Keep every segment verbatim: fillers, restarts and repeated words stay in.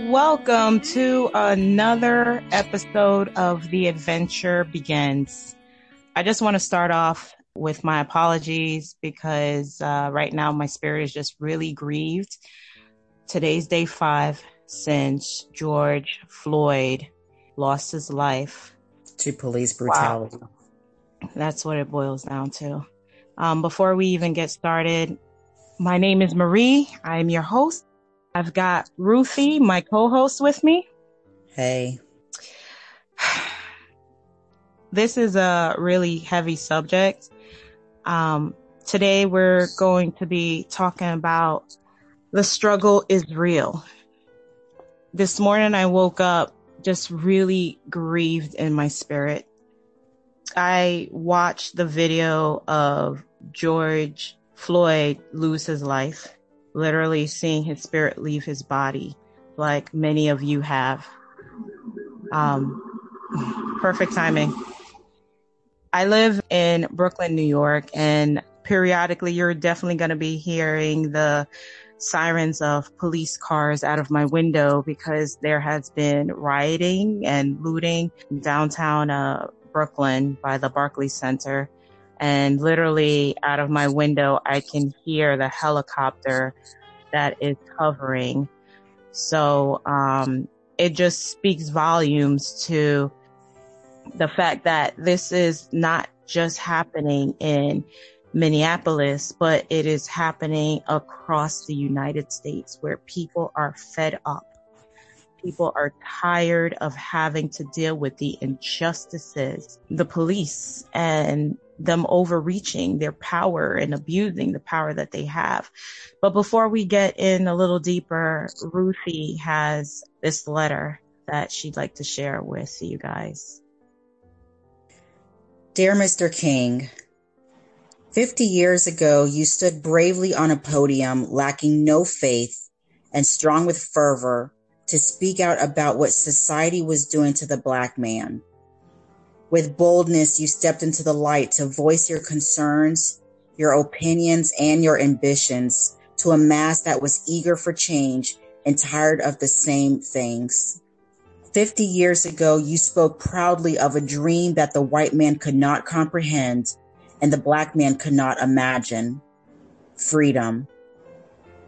Welcome to another episode of The Adventure Begins. I just want to start off with my apologies because uh, right now my spirit is just really grieved. Today's day five since George Floyd lost his life to police brutality. Wow. That's what it boils down to. Um, before we even get started, my name is Marie. I am your host. I've got Ruthie, my co-host, with me. Hey. This is a really heavy subject. Um, today we're going to be talking about the struggle is real. This morning I woke up just really grieved in my spirit. I watched the video of George Floyd lose his life. Literally seeing his spirit leave his body, like many of you have. Um, perfect timing. I live in Brooklyn, New York, and periodically you're definitely going to be hearing the sirens of police cars out of my window because there has been rioting and looting in downtown uh, Brooklyn by the Barclays Center. And literally out of my window, I can hear the helicopter that is hovering. So um, it just speaks volumes to the fact that this is not just happening in Minneapolis, but it is happening across the United States where people are fed up. People are tired of having to deal with the injustices, the police, and them overreaching their power and abusing the power that they have. But before we get in a little deeper, Ruthie has this letter that she'd like to share with you guys. Dear Mister King, fifty years ago, you stood bravely on a podium, lacking no faith and strong with fervor to speak out about what society was doing to the Black man. With boldness, you stepped into the light to voice your concerns, your opinions, and your ambitions to a mass that was eager for change and tired of the same things. Fifty years ago, you spoke proudly of a dream that the white man could not comprehend and the Black man could not imagine: freedom.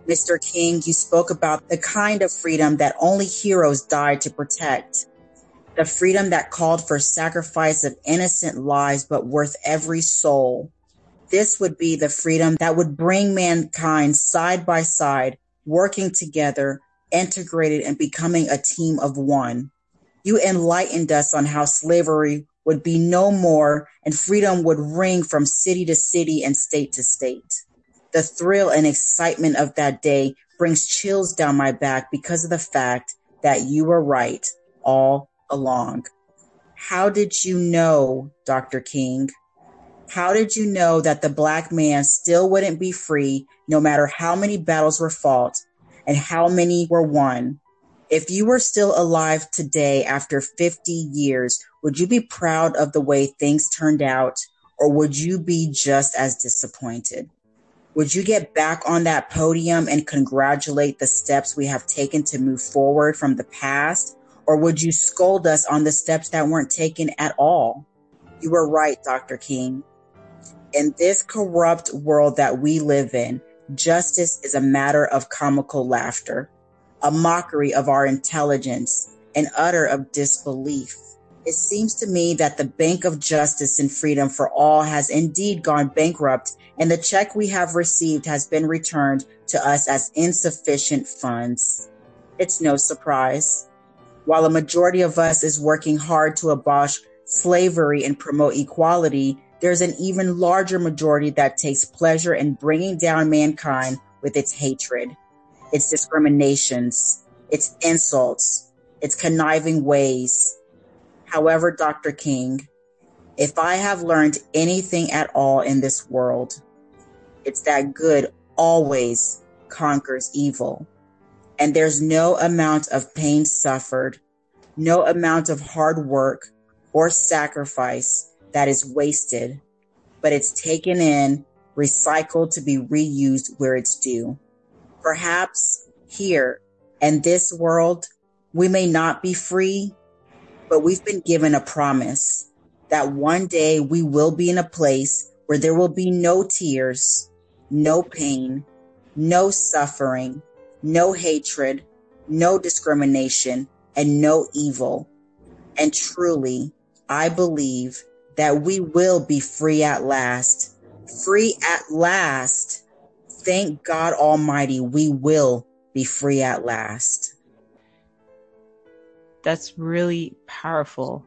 Mister King, you spoke about the kind of freedom that only heroes died to protect. The freedom that called for sacrifice of innocent lives, but worth every soul. This would be the freedom that would bring mankind side by side, working together, integrated, and becoming a team of one. You enlightened us on how slavery would be no more and freedom would ring from city to city and state to state. The thrill and excitement of that day brings chills down my back because of the fact that you were right all along. How did you know, Doctor King? How did you know that the Black man still wouldn't be free no matter how many battles were fought and how many were won? If you were still alive today after fifty years, would you be proud of the way things turned out, or would you be just as disappointed? Would you get back on that podium and congratulate the steps we have taken to move forward from the past? Or would you scold us on the steps that weren't taken at all? You were right, Doctor King. In this corrupt world that we live in, justice is a matter of comical laughter, a mockery of our intelligence, an utter of disbelief. It seems to me that the Bank of Justice and Freedom for All has indeed gone bankrupt, and the check we have received has been returned to us as insufficient funds. It's no surprise. While a majority of us is working hard to abolish slavery and promote equality, there's an even larger majority that takes pleasure in bringing down mankind with its hatred, its discriminations, its insults, its conniving ways. However, Doctor King, if I have learned anything at all in this world, it's that good always conquers evil. And there's no amount of pain suffered, no amount of hard work or sacrifice that is wasted, but it's taken in, recycled to be reused where it's due. Perhaps here in this world, We may not be free, but we've been given a promise that one day we will be in a place where there will be no tears, no pain, no suffering, no hatred, no discrimination, and no evil. And truly, I believe that we will be free at last. Free at last. Thank God Almighty, we will be free at last. That's really powerful.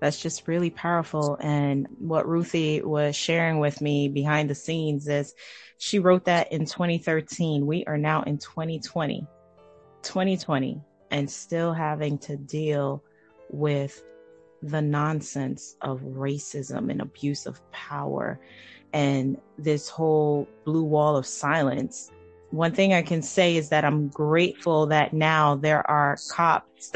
That's just really powerful. And what Ruthie was sharing with me behind the scenes is she wrote that in twenty thirteen. We are now in twenty twenty, twenty twenty, and still having to deal with the nonsense of racism and abuse of power and this whole blue wall of silence. One thing I can say is that I'm grateful that now there are cops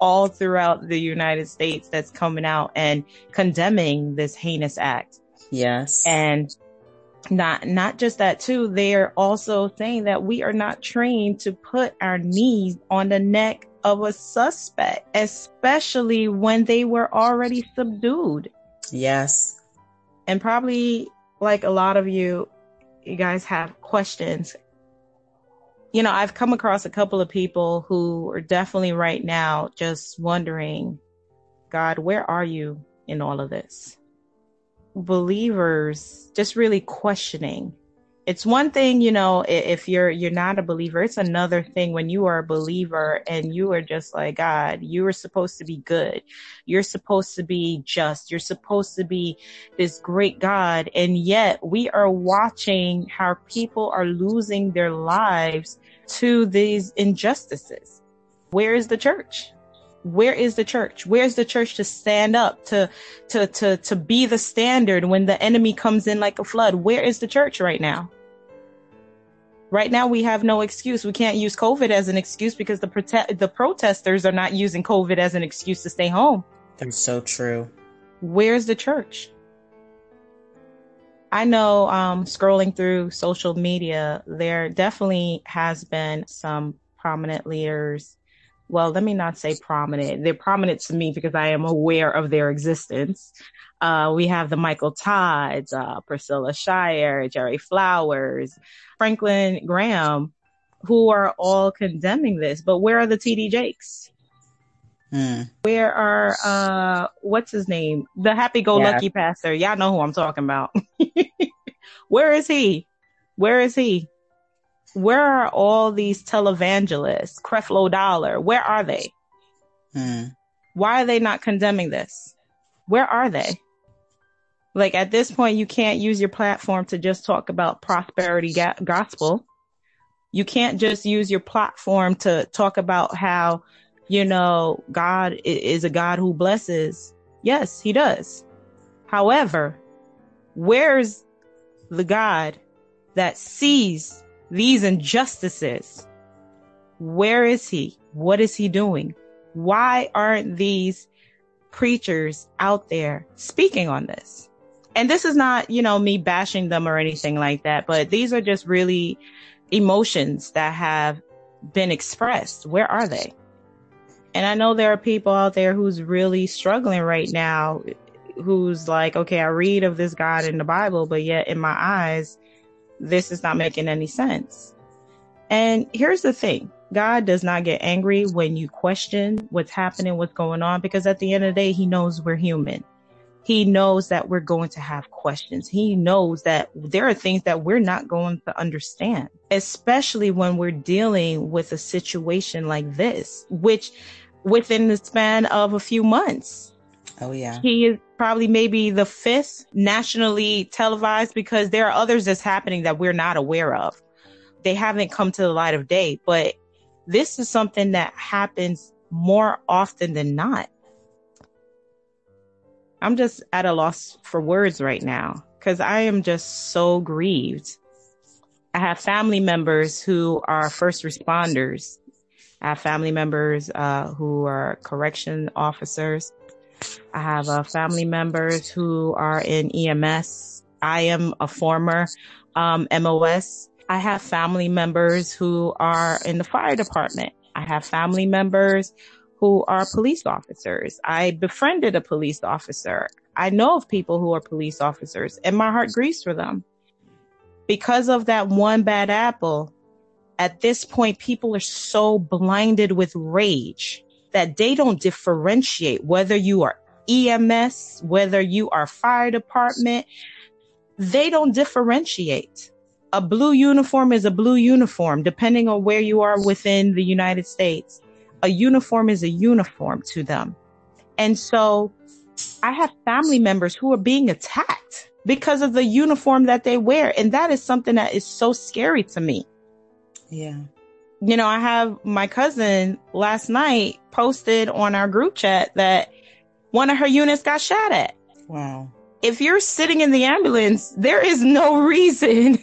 all throughout the United States that's coming out and condemning this heinous act. Yes. And not not just that too, they are also saying that we are not trained to put our knees on the neck of a suspect, especially when they were already subdued. Yes. And probably like a lot of you, you guys have questions. You know, I've come across a couple of people who are definitely right now just wondering, God, where are you in all of this? Believers just really questioning. It's one thing, you know, if you're you're not a believer, it's another thing when you are a believer and you are just like, God, you are supposed to be good. You're supposed to be just. You're supposed to be this great God. And yet we are watching how people are losing their lives to these injustices. Where is the church? Where is the church? Where's the church to stand up, to, to, to, to be the standard when the enemy comes in like a flood? Where is the church right now? Right now, we have no excuse. We can't use COVID as an excuse because the prote- the protesters are not using COVID as an excuse to stay home. That's so true. Where's the church? I know, um, scrolling through social media, there definitely has been some prominent leaders. Well, let me not say prominent. They're prominent to me because I am aware of their existence. Uh, we have the Michael Todds, uh, Priscilla Shire, Jerry Flowers, Franklin Graham, who are all condemning this. But where are the T D Jakes? Hmm. Where are, uh, what's his name? The happy-go-lucky yeah. pastor. Y'all know who I'm talking about. Where is he? Where is he? Where are all these televangelists, Creflo Dollar? Where are they? Hmm. Why are they not condemning this? Where are they? Like at this point, you can't use your platform to just talk about prosperity ga- gospel. You can't just use your platform to talk about how, you know, God is a God who blesses. Yes, he does. However, where's the God that sees these injustices? Where is he? What is he doing? Why aren't these preachers out there speaking on this? And this is not, you know, me bashing them or anything like that, but these are just really emotions that have been expressed. Where are they? And I know there are people out there who's really struggling right now, who's like, okay, I read of this God in the Bible, but yet in my eyes, this is not making any sense. And here's the thing. God does not get angry when you question what's happening, what's going on, because at the end of the day, he knows we're human. He knows that we're going to have questions. He knows that there are things that we're not going to understand, especially when we're dealing with a situation like this, which within the span of a few months. Oh, yeah. He is probably maybe the fifth nationally televised, because there are others that's happening that we're not aware of. They haven't come to the light of day, but this is something that happens more often than not. I'm just at a loss for words right now because I am just so grieved. I have family members who are first responders. I have family members uh, who are correction officers. I have uh, family members who are in E M S. I am a former um, M O S. I have family members who are in the fire department. I have family members who are police officers. I befriended a police officer. I know of people who are police officers, and my heart grieves for them. Because of that one bad apple, at this point, people are so blinded with rage that they don't differentiate whether you are E M S, whether you are fire department. They don't differentiate. A blue uniform is a blue uniform, depending on where you are within the United States. A uniform is a uniform to them. And so I have family members who are being attacked because of the uniform that they wear. And that is something that is so scary to me. Yeah. You know, I have my cousin last night posted on our group chat that one of her units got shot at. Wow. If you're sitting in the ambulance, there is no reason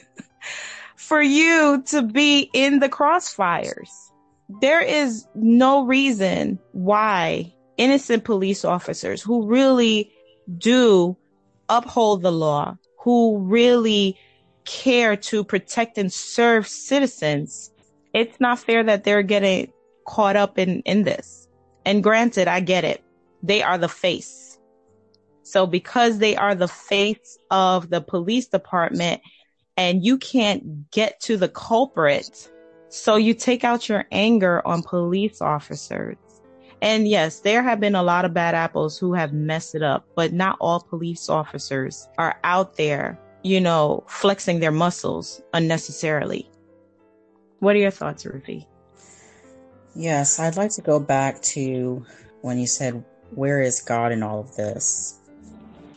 for you to be in the crossfires. There is no reason why innocent police officers who really do uphold the law, who really care to protect and serve citizens, it's not fair that they're getting caught up in, in this. And granted, I get it. They are the face. So because they are the face of the police department and you can't get to the culprit, so you take out your anger on police officers. And yes, there have been a lot of bad apples who have messed it up, but not all police officers are out there, you know, flexing their muscles unnecessarily. What are your thoughts, Ruthie? Yes, I'd like to go back to when you said, where is God in all of this?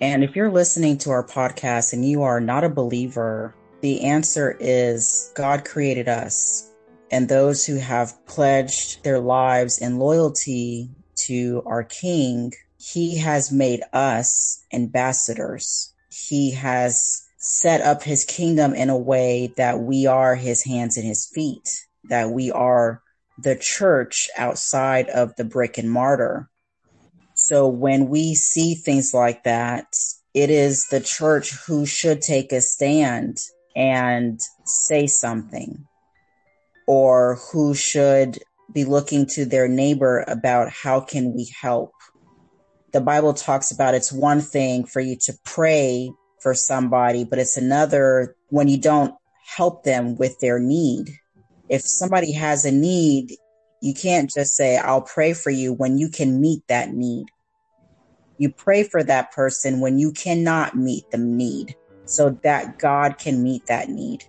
And if you're listening to our podcast and you are not a believer, the answer is God created us. And those who have pledged their lives in loyalty to our King, he has made us ambassadors. He has set up his kingdom in a way that we are his hands and his feet, that we are the church outside of the brick and mortar. So when we see things like that, it is the church who should take a stand and say something, or who should be looking to their neighbor about how can we help. The Bible talks about it's one thing for you to pray for somebody, but it's another when you don't help them with their need. If somebody has a need, you can't just say, I'll pray for you when you can meet that need. You pray for that person when you cannot meet the need so that God can meet that need.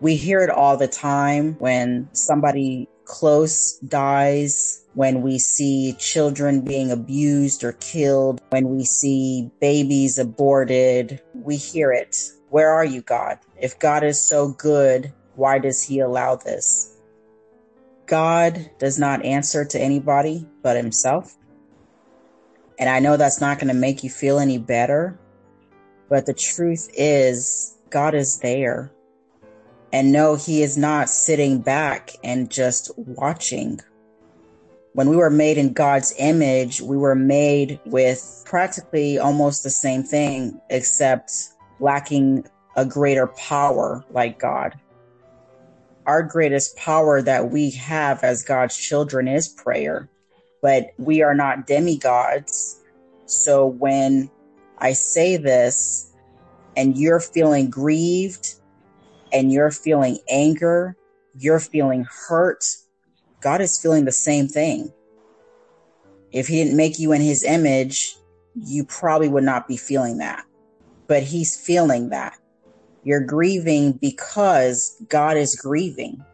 We hear it all the time when somebody close dies, when we see children being abused or killed, when we see babies aborted, we hear it. Where are you, God? If God is so good, why does he allow this? God does not answer to anybody but himself. And I know that's not going to make you feel any better, but the truth is God is there. And no, he is not sitting back and just watching. When we were made in God's image, we were made with practically almost the same thing, except lacking a greater power like God. Our greatest power that we have as God's children is prayer, but we are not demigods. So when I say this and you're feeling grieved, and you're feeling anger, you're feeling hurt, God is feeling the same thing. If he didn't make you in his image, you probably would not be feeling that. But he's feeling that. You're grieving because God is grieving.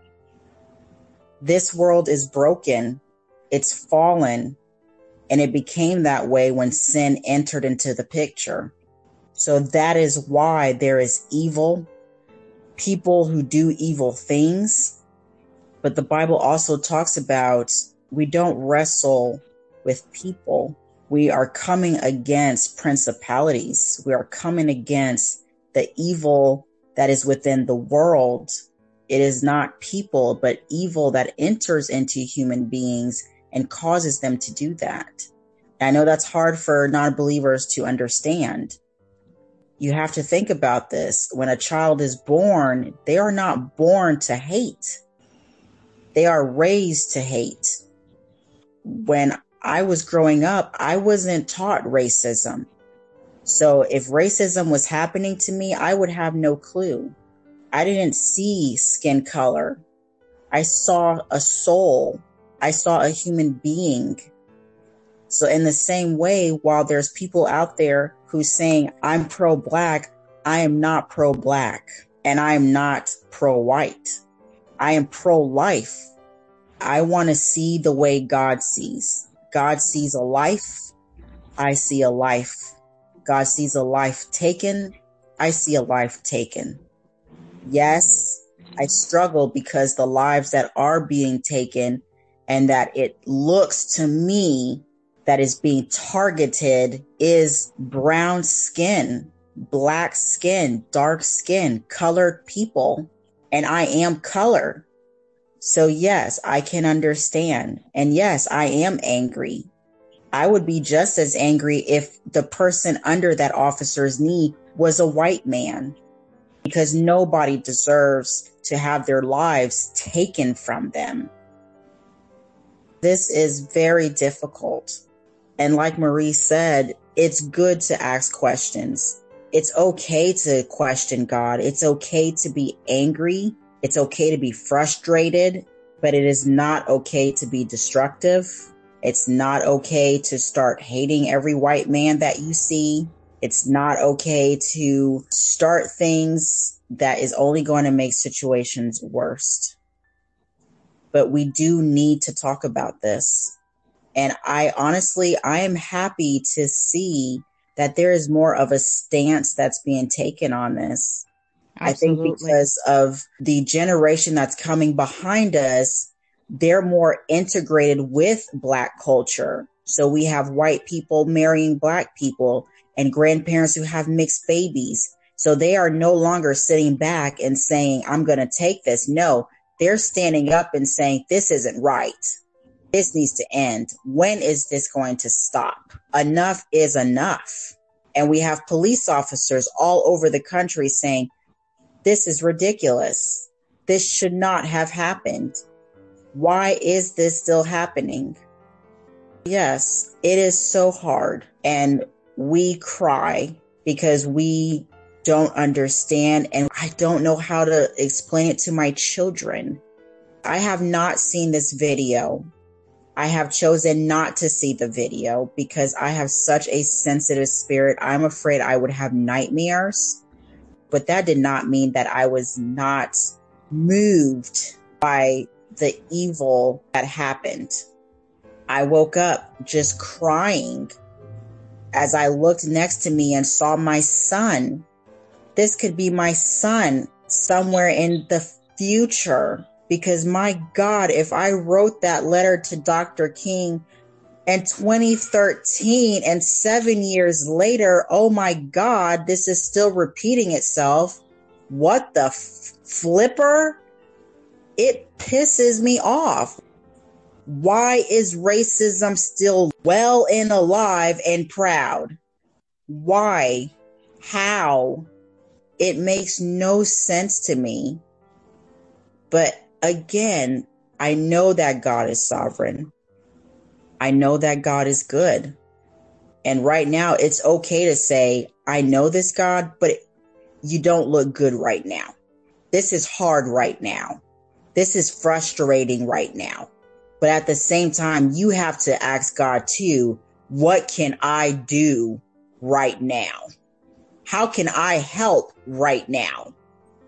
This world is broken. It's fallen. And it became that way when sin entered into the picture. So that is why there is evil, people who do evil things. But the Bible also talks about we don't wrestle with people. We are coming against principalities. We are coming against the evil that is within the world. It is not people, but evil that enters into human beings and causes them to do that. And I know that's hard for non-believers to understand. You have to think about this. When a child is born, they are not born to hate. They are raised to hate. When I was growing up, I wasn't taught racism. So if racism was happening to me, I would have no clue. I didn't see skin color. I saw a soul. I saw a human being. So in the same way, while there's people out there who's saying, I'm pro-black, I am not pro-black, and I am not pro-white. I am pro-life. I want to see the way God sees. God sees a life. I see a life. God sees a life taken. I see a life taken. Yes, I struggle because the lives that are being taken and that it looks to me that is being targeted is brown skin, black skin, dark skin, colored people. And I am color. So yes, I can understand. And yes, I am angry. I would be just as angry if the person under that officer's knee was a white man, because nobody deserves to have their lives taken from them. This is very difficult. And like Marie said, it's good to ask questions. It's okay to question God. It's okay to be angry. It's okay to be frustrated, but it is not okay to be destructive. It's not okay to start hating every white man that you see. It's not okay to start things that is only going to make situations worse. But we do need to talk about this. And I honestly, I am happy to see that there is more of a stance that's being taken on this. Absolutely. I think because of the generation that's coming behind us, they're more integrated with Black culture. So we have white people marrying Black people and grandparents who have mixed babies. So they are no longer sitting back and saying, I'm going to take this. No, they're standing up and saying, this isn't right. This needs to end. When is this going to stop? Enough is enough. And we have police officers all over the country saying, this is ridiculous. This should not have happened. Why is this still happening? Yes, it is so hard. And we cry because we don't understand. And I don't know how to explain it to my children. I have not seen this video. I have chosen not to see the video because I have such a sensitive spirit. I'm afraid I would have nightmares, but that did not mean that I was not moved by the evil that happened. I woke up just crying as I looked next to me and saw my son. This could be my son somewhere in the future. Because my God, if I wrote that letter to Doctor King in twenty thirteen and seven years later, oh my God, this is still repeating itself. What the f- flipper? It pisses me off. Why is racism still well and alive and proud? Why? How? It makes no sense to me. But again, I know that God is sovereign. I know that God is good. And right now, it's okay to say, I know this God, but you don't look good right now. This is hard right now. This is frustrating right now. But at the same time, you have to ask God too, what can I do right now? How can I help right now?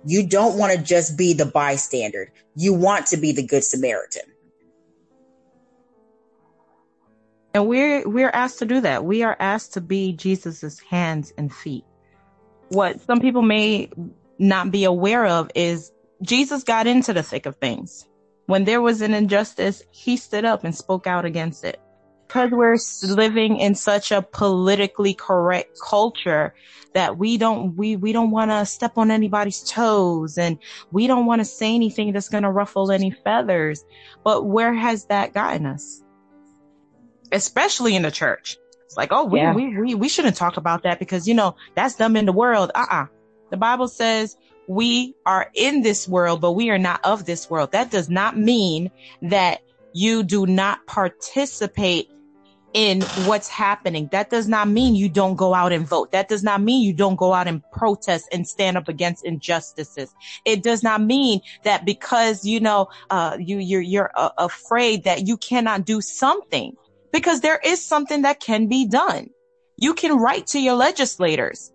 You don't want to just be the bystander. You want to be the good Samaritan. And we're we're asked to do that. We are asked to be Jesus's hands and feet. What some people may not be aware of is Jesus got into the thick of things. When there was an injustice, he stood up and spoke out against it. Because we're living in such a politically correct culture that we don't we, we don't want to step on anybody's toes, and we don't want to say anything that's going to ruffle any feathers. But where has that gotten us? Especially in the church. It's like, oh, we, yeah. we, we, we shouldn't talk about that because, you know, that's them in the world. Uh-uh. The Bible says we are in this world, but we are not of this world. That does not mean that you do not participate in what's happening. That does not mean you don't go out and vote. That does not mean you don't go out and protest and stand up against injustices. It does not mean that because, you know, uh, you, you're, you're uh, afraid that you cannot do something, because there is something that can be done. You can write to your legislators.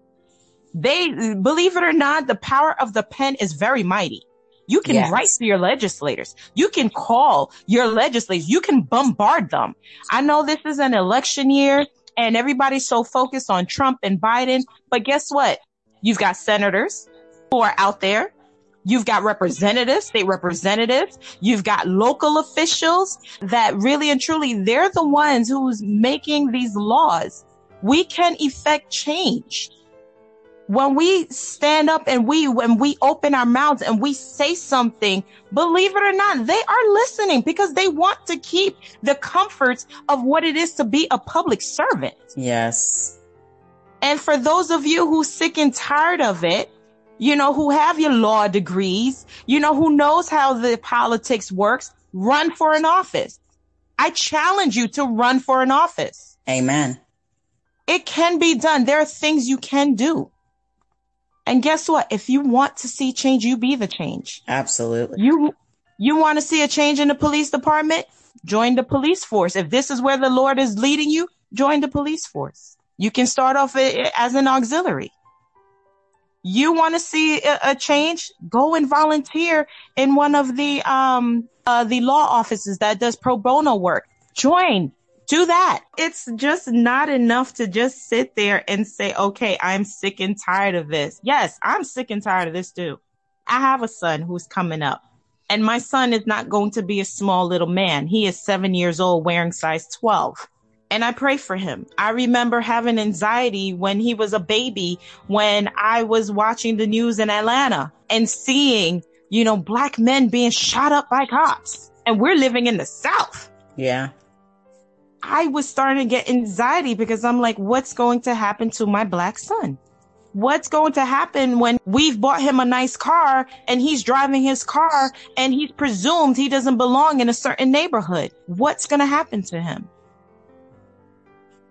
They, believe it or not, the power of the pen is very mighty. You can yes. write to your legislators. You can call your legislators. You can bombard them. I know this is an election year and everybody's so focused on Trump and Biden, but guess what? You've got senators who are out there. You've got representatives, state representatives. You've got local officials that really and truly, they're the ones who's making these laws. We can effect change. When we stand up and we, when we open our mouths and we say something, believe it or not, they are listening, because they want to keep the comforts of what it is to be a public servant. Yes. And for those of you who are sick and tired of it, you know, who have your law degrees, you know, who knows how the politics works, run for an office. I challenge you to run for an office. Amen. It can be done. There are things you can do. And guess what? If you want to see change, you be the change. Absolutely. You you want to see a change in the police department? Join the police force. If this is where the Lord is leading you, join the police force. You can start off as an auxiliary. You want to see a, a change? Go and volunteer in one of the um uh the law offices that does pro bono work. Join. Do that. It's just not enough to just sit there and say, okay, I'm sick and tired of this. Yes, I'm sick and tired of this too. I have a son who's coming up, and my son is not going to be a small little man. He is seven years old wearing size twelve. And I pray for him. I remember having anxiety when he was a baby, when I was watching the news in Atlanta and seeing, you know, black men being shot up by cops, and we're living in the South. Yeah. I was starting to get anxiety because I'm like, what's going to happen to my black son? What's going to happen when we've bought him a nice car and he's driving his car and he's presumed he doesn't belong in a certain neighborhood? What's going to happen to him?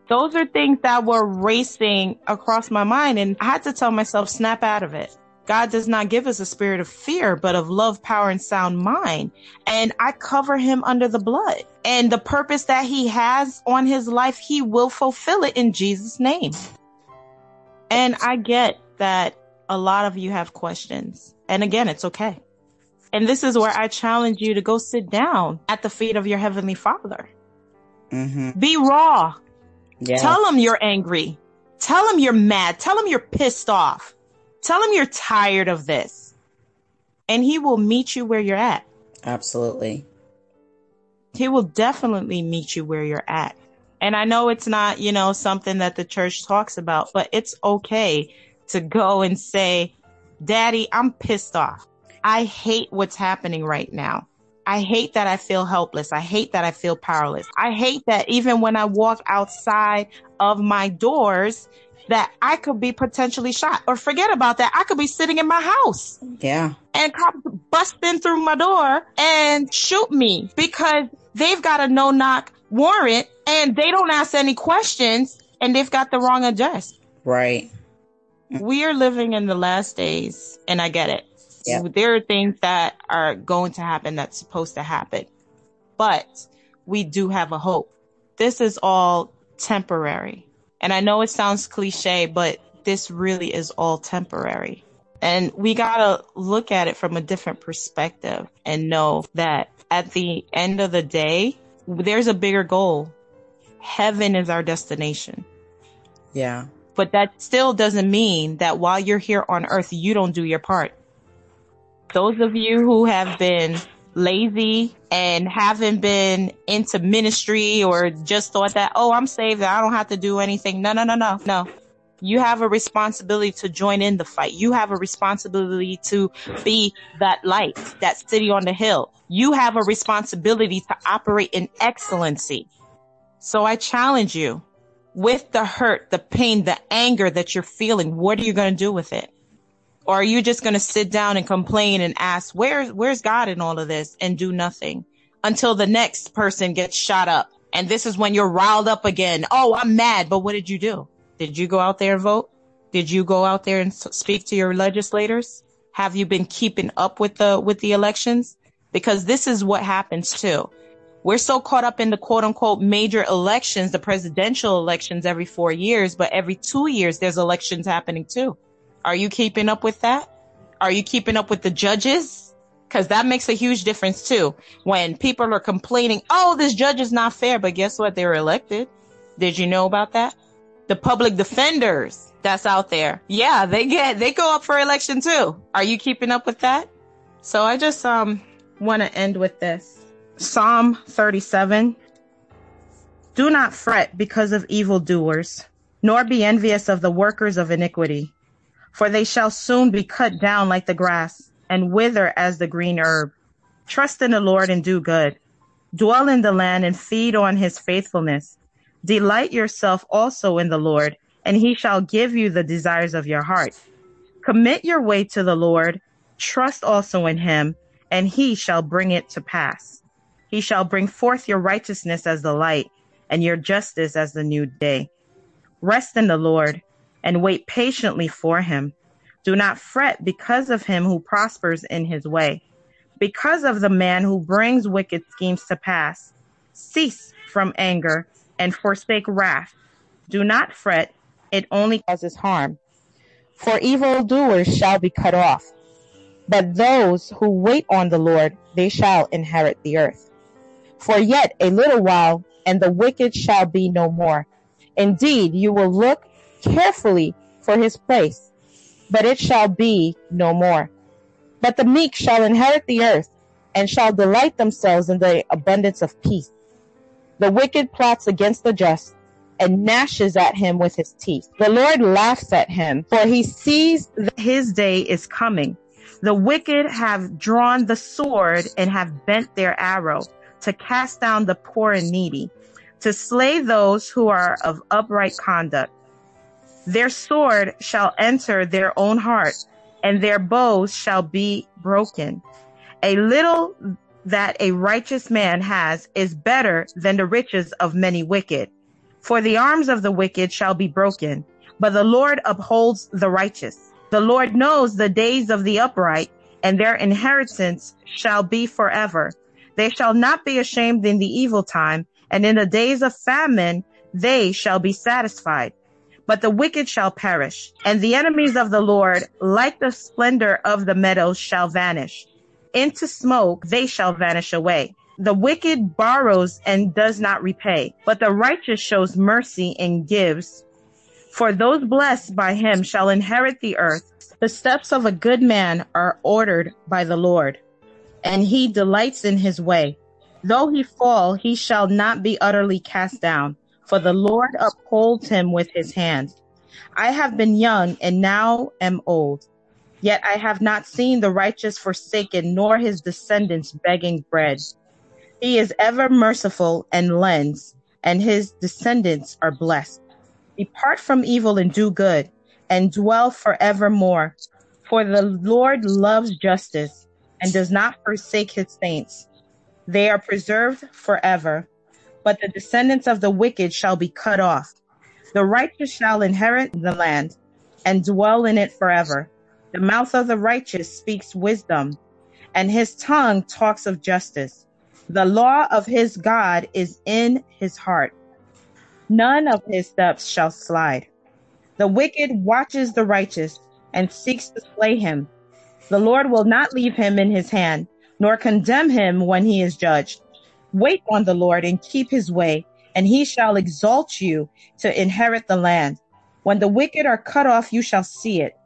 Those are things that were racing across my mind, and I had to tell myself, snap out of it. God does not give us a spirit of fear, but of love, power, and sound mind. And I cover him under the blood. And the purpose that he has on his life, he will fulfill it in Jesus' name. And I get that a lot of you have questions. And again, it's okay. And this is where I challenge you to go sit down at the feet of your Heavenly Father. Mm-hmm. Be raw. Yeah. Tell him you're angry. Tell him you're mad. Tell him you're pissed off. Tell him you're tired of this, and he will meet you where you're at. Absolutely. He will definitely meet you where you're at. And I know it's not, you know, something that the church talks about, but it's okay to go and say, Daddy, I'm pissed off. I hate what's happening right now. I hate that I feel helpless. I hate that I feel powerless. I hate that even when I walk outside of my doors, that I could be potentially shot. Or forget about that, I could be sitting in my house. Yeah. And cops bust in through my door and shoot me because they've got a no-knock warrant and they don't ask any questions and they've got the wrong address. Right. We are living in the last days, and I get it. Yep. There are things that are going to happen that's supposed to happen. But we do have a hope. This is all temporary. And I know it sounds cliche, but this really is all temporary. And we gotta look at it from a different perspective and know that at the end of the day, there's a bigger goal. Heaven is our destination. Yeah. But that still doesn't mean that while you're here on earth, you don't do your part. Those of you who have been lazy and haven't been into ministry or just thought that, oh, I'm saved, I don't have to do anything. No, no, no, no, no. You have a responsibility to join in the fight. You have a responsibility to be that light, that city on the hill. You have a responsibility to operate in excellency. So I challenge you, with the hurt, the pain, the anger that you're feeling, what are you going to do with it? Or are you just going to sit down and complain and ask, where's where's God in all of this, and do nothing until the next person gets shot up? And this is when you're riled up again. Oh, I'm mad. But what did you do? Did you go out there and vote? Did you go out there and speak to your legislators? Have you been keeping up with the with the elections? Because this is what happens, too. We're so caught up in the, quote unquote, major elections, the presidential elections every four years. But every two years, there's elections happening, too. Are you keeping up with that? Are you keeping up with the judges? Because that makes a huge difference, too. When people are complaining, oh, this judge is not fair. But guess what? They were elected. Did you know about that? The public defenders that's out there. Yeah, they get they go up for election, too. Are you keeping up with that? So I just um want to end with this. Psalm thirty-seven. Do not fret because of evildoers, nor be envious of the workers of iniquity. For they shall soon be cut down like the grass and wither as the green herb. Trust in the Lord and do good. Dwell in the land and feed on his faithfulness. Delight yourself also in the Lord, and he shall give you the desires of your heart. Commit your way to the Lord. Trust also in him, and he shall bring it to pass. He shall bring forth your righteousness as the light and your justice as the new day. Rest in the Lord and wait patiently for him. Do not fret because of him who prospers in his way, because of the man who brings wicked schemes to pass. Cease from anger and forsake wrath. Do not fret, it only causes harm. For evildoers shall be cut off, but those who wait on the Lord, they shall inherit the earth. For yet a little while, and the wicked shall be no more. Indeed, you will look carefully for his place, but it shall be no more. But the meek shall inherit the earth, and shall delight themselves in the abundance of peace. The wicked plots against the just, and gnashes at him with his teeth. The Lord laughs at him, for he sees that his day is coming. The wicked have drawn the sword and have bent their arrow to cast down the poor and needy, to slay those who are of upright conduct. Their sword shall enter their own heart, and their bows shall be broken. A little that a righteous man has is better than the riches of many wicked. For the arms of the wicked shall be broken, but the Lord upholds the righteous. The Lord knows the days of the upright, and their inheritance shall be forever. They shall not be ashamed in the evil time, and in the days of famine they shall be satisfied. But the wicked shall perish, and the enemies of the Lord, like the splendor of the meadows, shall vanish. Into smoke they shall vanish away. The wicked borrows and does not repay, but the righteous shows mercy and gives. For those blessed by him shall inherit the earth. The steps of a good man are ordered by the Lord, and he delights in his way. Though he fall, he shall not be utterly cast down. For the Lord upholds him with his hand. I have been young and now am old, yet I have not seen the righteous forsaken, nor his descendants begging bread. He is ever merciful and lends, and his descendants are blessed. Depart from evil and do good, and dwell forevermore. For the Lord loves justice and does not forsake his saints. They are preserved forever. But the descendants of the wicked shall be cut off. The righteous shall inherit the land and dwell in it forever. The mouth of the righteous speaks wisdom, and his tongue talks of justice. The law of his God is in his heart. None of his steps shall slide. The wicked watches the righteous and seeks to slay him. The Lord will not leave him in his hand, nor condemn him when he is judged. Wait on the Lord and keep his way, and he shall exalt you to inherit the land. When the wicked are cut off, you shall see it.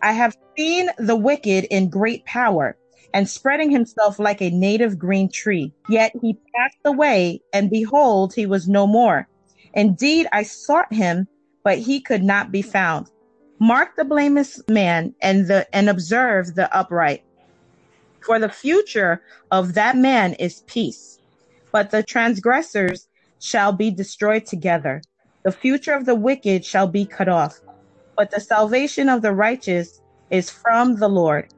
I have seen the wicked in great power and spreading himself like a native green tree. Yet he passed away, and behold, he was no more. Indeed, I sought him, but he could not be found. Mark the blameless man and the and observe the upright. For the future of that man is peace. But the transgressors shall be destroyed together. The future of the wicked shall be cut off. But the salvation of the righteous is from the Lord.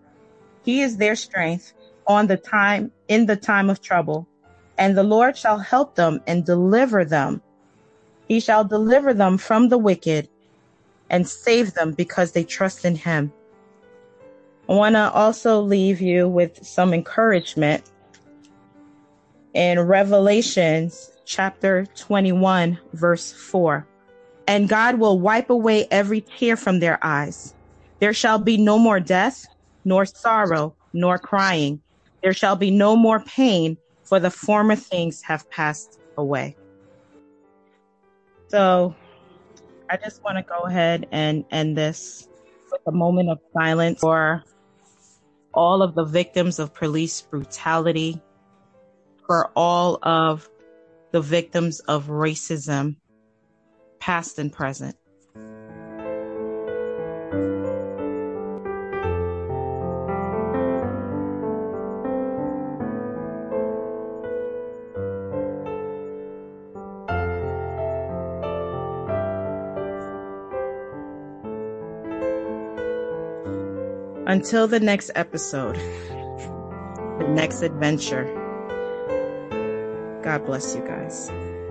He is their strength on the time in the time of trouble, and the Lord shall help them and deliver them. He shall deliver them from the wicked and save them because they trust in him. I want to also leave you with some encouragement. In Revelations chapter twenty-one, verse four, and God will wipe away every tear from their eyes. There shall be no more death, nor sorrow, nor crying. There shall be no more pain, for the former things have passed away. So I just want to go ahead and end this with a moment of silence for all of the victims of police brutality, for all of the victims of racism, past and present. Until the next episode, the next adventure. God bless you guys.